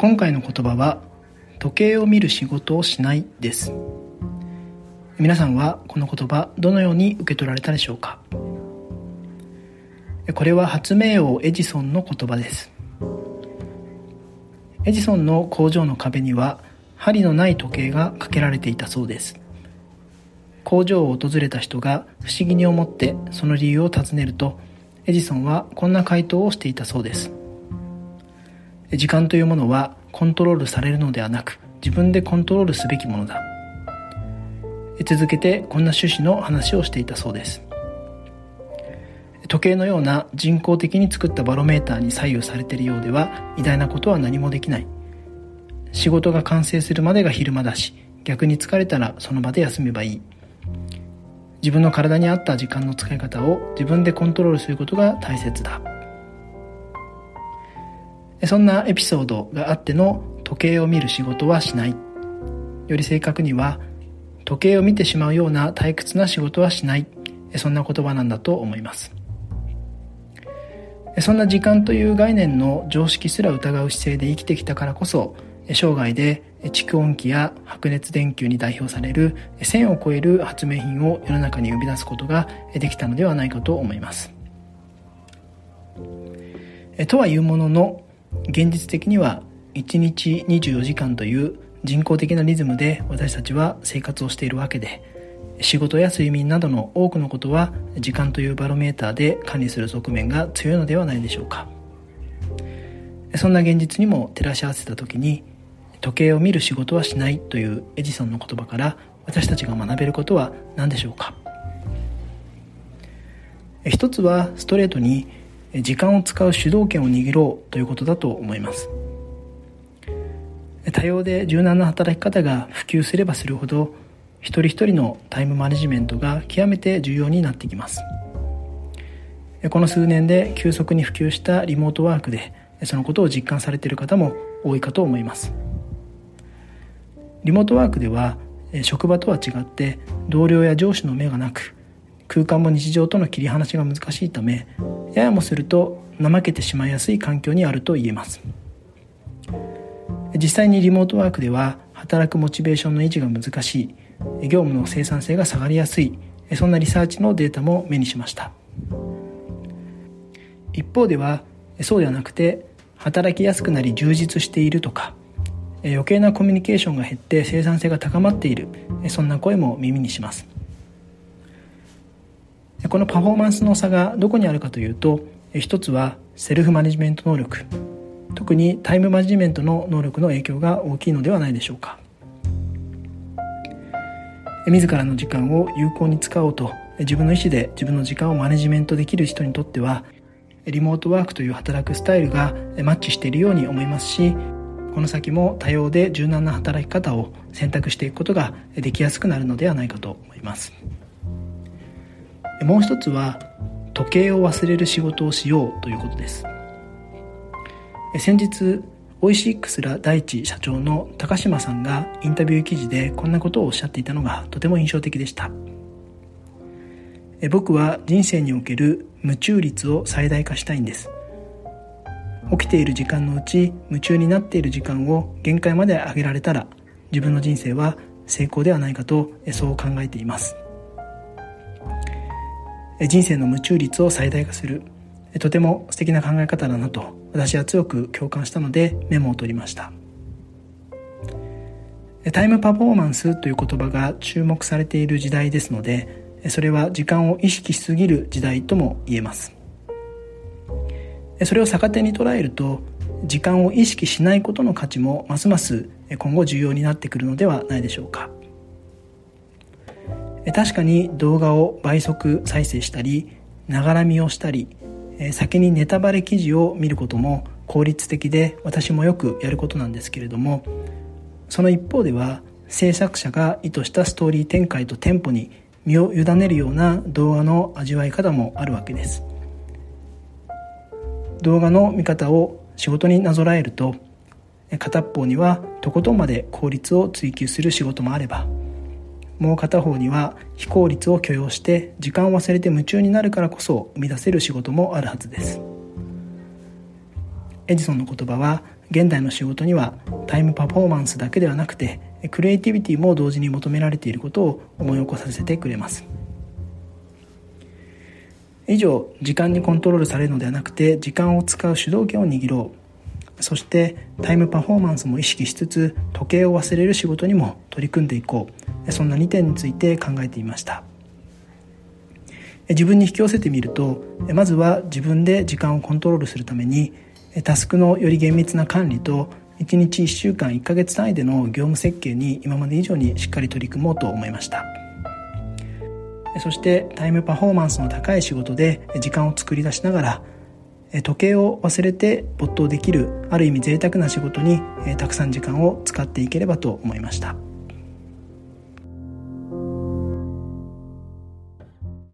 今回の言葉は時計を見る仕事をしないです。皆さんはこの言葉どのように受け取られたでしょうか。これは発明王エジソンの言葉です。エジソンの工場の壁には針のない時計がかけられていたそうです。工場を訪れた人が不思議に思ってその理由を尋ねると、エジソンはこんな回答をしていたそうです。時間というものはコントロールされるのではなく、自分でコントロールすべきものだ。続けてこんな趣旨の話をしていたそうです。時計のような人工的に作ったバロメーターに左右されているようでは偉大なことは何もできない。仕事が完成するまでが昼間だし、逆に疲れたらその場で休めばいい。自分の体に合った時間の使い方を自分でコントロールすることが大切だ。そんなエピソードがあっての時計を見る仕事はしない、より正確には時計を見てしまうような退屈な仕事はしない、そんな言葉なんだと思います。そんな時間という概念の常識すら疑う姿勢で生きてきたからこそ、生涯で蓄音機や白熱電球に代表される1000を超える発明品を世の中に生み出すことができたのではないかと思います。とはいうものの、現実的には1日24時間という人工的なリズムで私たちは生活をしているわけで、仕事や睡眠などの多くのことは時間というバロメーターで管理する側面が強いのではないでしょうか。そんな現実にも照らし合わせた時に、時計を見る仕事はしないというエジソンの言葉から私たちが学べることは何でしょうか。一つはストレートに時間を使う主導権を握ろうということだと思います。多様で柔軟な働き方が普及すればするほど、一人一人のタイムマネジメントが極めて重要になってきます。この数年で急速に普及したリモートワークで、そのことを実感されている方も多いかと思います。リモートワークでは職場とは違って同僚や上司の目がなく、空間も日常との切り離しが難しいため、ややもすると怠けてしまいやすい環境にあると言えます。実際にリモートワークでは働くモチベーションの維持が難しい、業務の生産性が下がりやすい、そんなリサーチのデータも目にしました。一方ではそうではなくて、働きやすくなり充実しているとか、余計なコミュニケーションが減って生産性が高まっている、そんな声も耳にします。このパフォーマンスの差がどこにあるかというと、一つはセルフマネジメント能力、特にタイムマネジメントの能力の影響が大きいのではないでしょうか。自らの時間を有効に使おうと自分の意思で自分の時間をマネジメントできる人にとっては、リモートワークという働くスタイルがマッチしているように思いますし、この先も多様で柔軟な働き方を選択していくことができやすくなるのではないかと思います。もう一つは時計を忘れる仕事をしようということです。先日オイシックスら大地社長の高島さんがインタビュー記事でこんなことをおっしゃっていたのがとても印象的でした。僕は人生における夢中率を最大化したいんです。起きている時間のうち夢中になっている時間を限界まで上げられたら、自分の人生は成功ではないかと、そう考えています。人生の夢中率を最大化する、とても素敵な考え方だなと私は強く共感したのでメモを取りました。タイムパフォーマンスという言葉が注目されている時代ですので、それは時間を意識しすぎる時代とも言えます。それを逆手に捉えると、時間を意識しないことの価値もますます今後重要になってくるのではないでしょうか。確かに動画を倍速再生したり、ながら見をしたり、先にネタバレ記事を見ることも効率的で私もよくやることなんですけれども、その一方では制作者が意図したストーリー展開とテンポに身を委ねるような動画の味わい方もあるわけです。動画の見方を仕事になぞらえると、片方にはとことんまで効率を追求する仕事もあれば、もう片方には非効率を許容して時間を忘れて夢中になるからこそ生み出せる仕事もあるはずです。エジソンの言葉は現代の仕事にはタイムパフォーマンスだけではなくて、クリエイティビティも同時に求められていることを思い起こさせてくれます。以上、時間にコントロールされるのではなくて時間を使う主導権を握ろう、そしてタイムパフォーマンスも意識しつつ時計を忘れる仕事にも取り組んでいこう、そんな2点について考えていました。自分に引き寄せてみると、まずは自分で時間をコントロールするためにタスクのより厳密な管理と1日1週間1ヶ月単位での業務設計に今まで以上にしっかり取り組もうと思いました。そしてタイムパフォーマンスの高い仕事で時間を作り出しながら、時計を忘れて没頭できるある意味贅沢な仕事にたくさん時間を使っていければと思いました。